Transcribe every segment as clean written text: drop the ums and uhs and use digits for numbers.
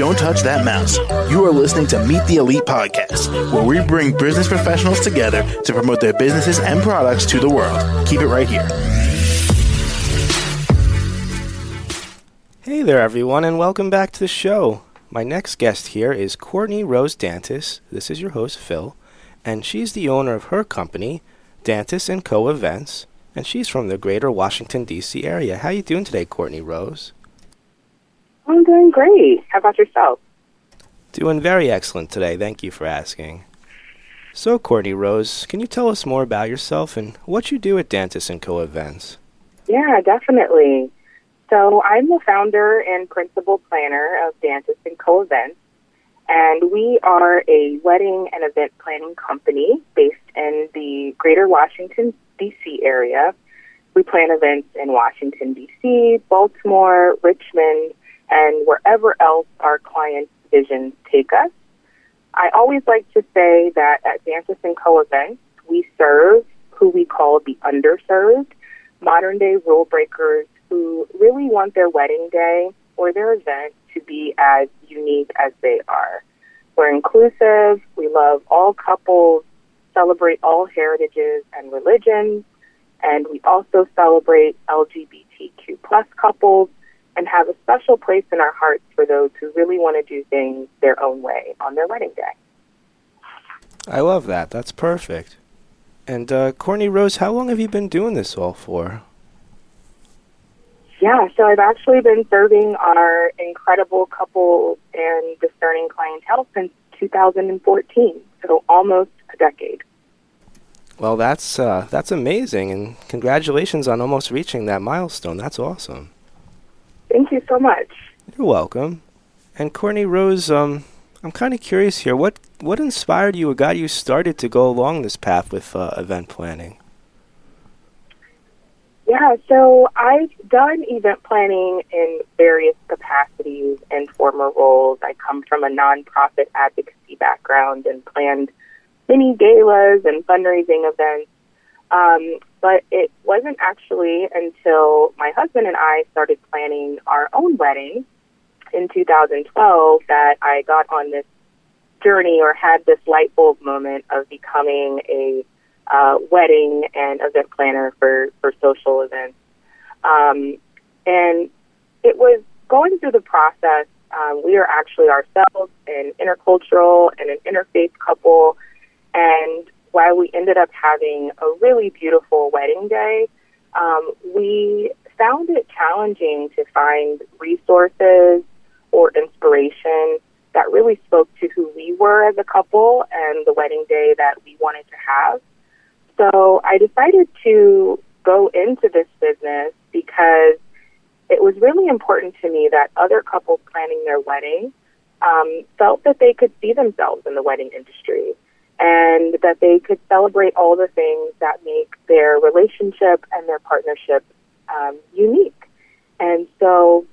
Don't touch that mouse. You are listening to Meet the Elite Podcast, where we bring business professionals together to promote their businesses and products to the world. Keep it right here. Hey there, everyone, and welcome back to the show. My next guest here is Courtney Rose Dantis. This is your host, Phil, and she's the owner of her company, Dantis & Co. Events, and she's from the greater Washington, D.C. area. How are you doing today, Courtney Rose? I'm doing great. How about yourself? Doing very excellent today. Thank you for asking. So, Courtney Rose, can you tell us more about yourself and what you do at Dantis & Co. Events? Yeah, definitely. So, I'm the founder and principal planner of Dantis & Co. Events, and we are a wedding and event planning company based in the greater Washington, D.C. area. We plan events in Washington, D.C., Baltimore, Richmond, and wherever else our clients' visions take us. I always like to say that at Dantis & Co. Events, we serve who we call the underserved, modern-day rule breakers who really want their wedding day or their event to be as unique as they are. We're inclusive, we love all couples, celebrate all heritages and religions, and we also celebrate LGBTQ plus couples, and have a special place in our hearts for those who really want to do things their own way on their wedding day. I love that. That's perfect. And Courtney Rose, how long have you been doing this all for? Yeah, so I've actually been serving our incredible couple and discerning clientele since 2014, so almost a decade. Well, that's amazing, and congratulations on almost reaching that milestone. That's awesome. Thank you so much. You're welcome. And Courtney Rose, I'm kind of curious here. What inspired you or got you started to go along this path with event planning? Yeah, so I've done event planning in various capacities and former roles. I come from a nonprofit advocacy background and planned many galas and fundraising events. But it wasn't actually until my husband and I started planning our own wedding in 2012 that I got on this journey or had this light bulb moment of becoming a wedding and event planner for social events. And it was going through the process. We are actually ourselves an intercultural and an interfaith couple, and while we ended up having a really beautiful wedding day, we found it challenging to find resources or inspiration that really spoke to who we were as a couple and the wedding day that we wanted to have. So I decided to go into this business because it was really important to me that other couples planning their wedding felt that they could see themselves in the wedding industry, and that they could celebrate all the things that make their relationship and their partnership unique. And so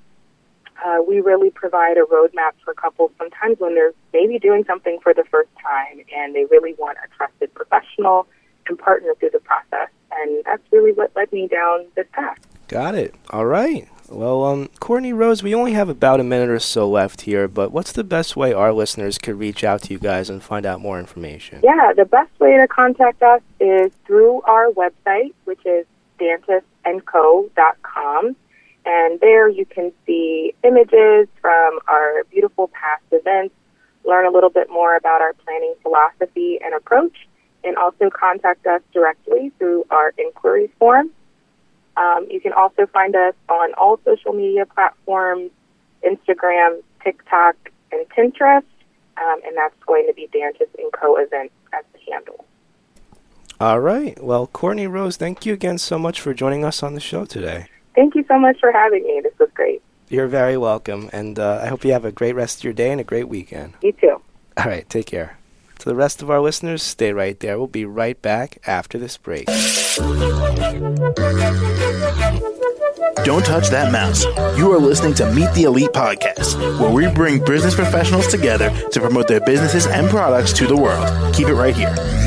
we really provide a roadmap for couples sometimes when they're maybe doing something for the first time and they really want a trusted professional and partner through the process. And that's really what led me down this path. Got it. All right. Well, Courtney Rose, we only have about a minute or so left here, but what's the best way our listeners could reach out to you guys and find out more information? Yeah, the best way to contact us is through our website, which is dantisandco.com. And there you can see images from our beautiful past events, learn a little bit more about our planning philosophy and approach, and also contact us directly through our inquiry form. You can also find us on all social media platforms, Instagram, TikTok, and Pinterest, and that's going to be Dantis & Co. Events as the handle. All right. Well, Courtney Rose, thank you again so much for joining us on the show today. Thank you so much for having me. This was great. You're very welcome, and I hope you have a great rest of your day and a great weekend. You too. All right. Take care. To the rest of our listeners, stay right there. We'll be right back after this break. Don't touch that mouse. You are listening to Meet the Elite Podcast, where we bring business professionals together to promote their businesses and products to the world. Keep it right here.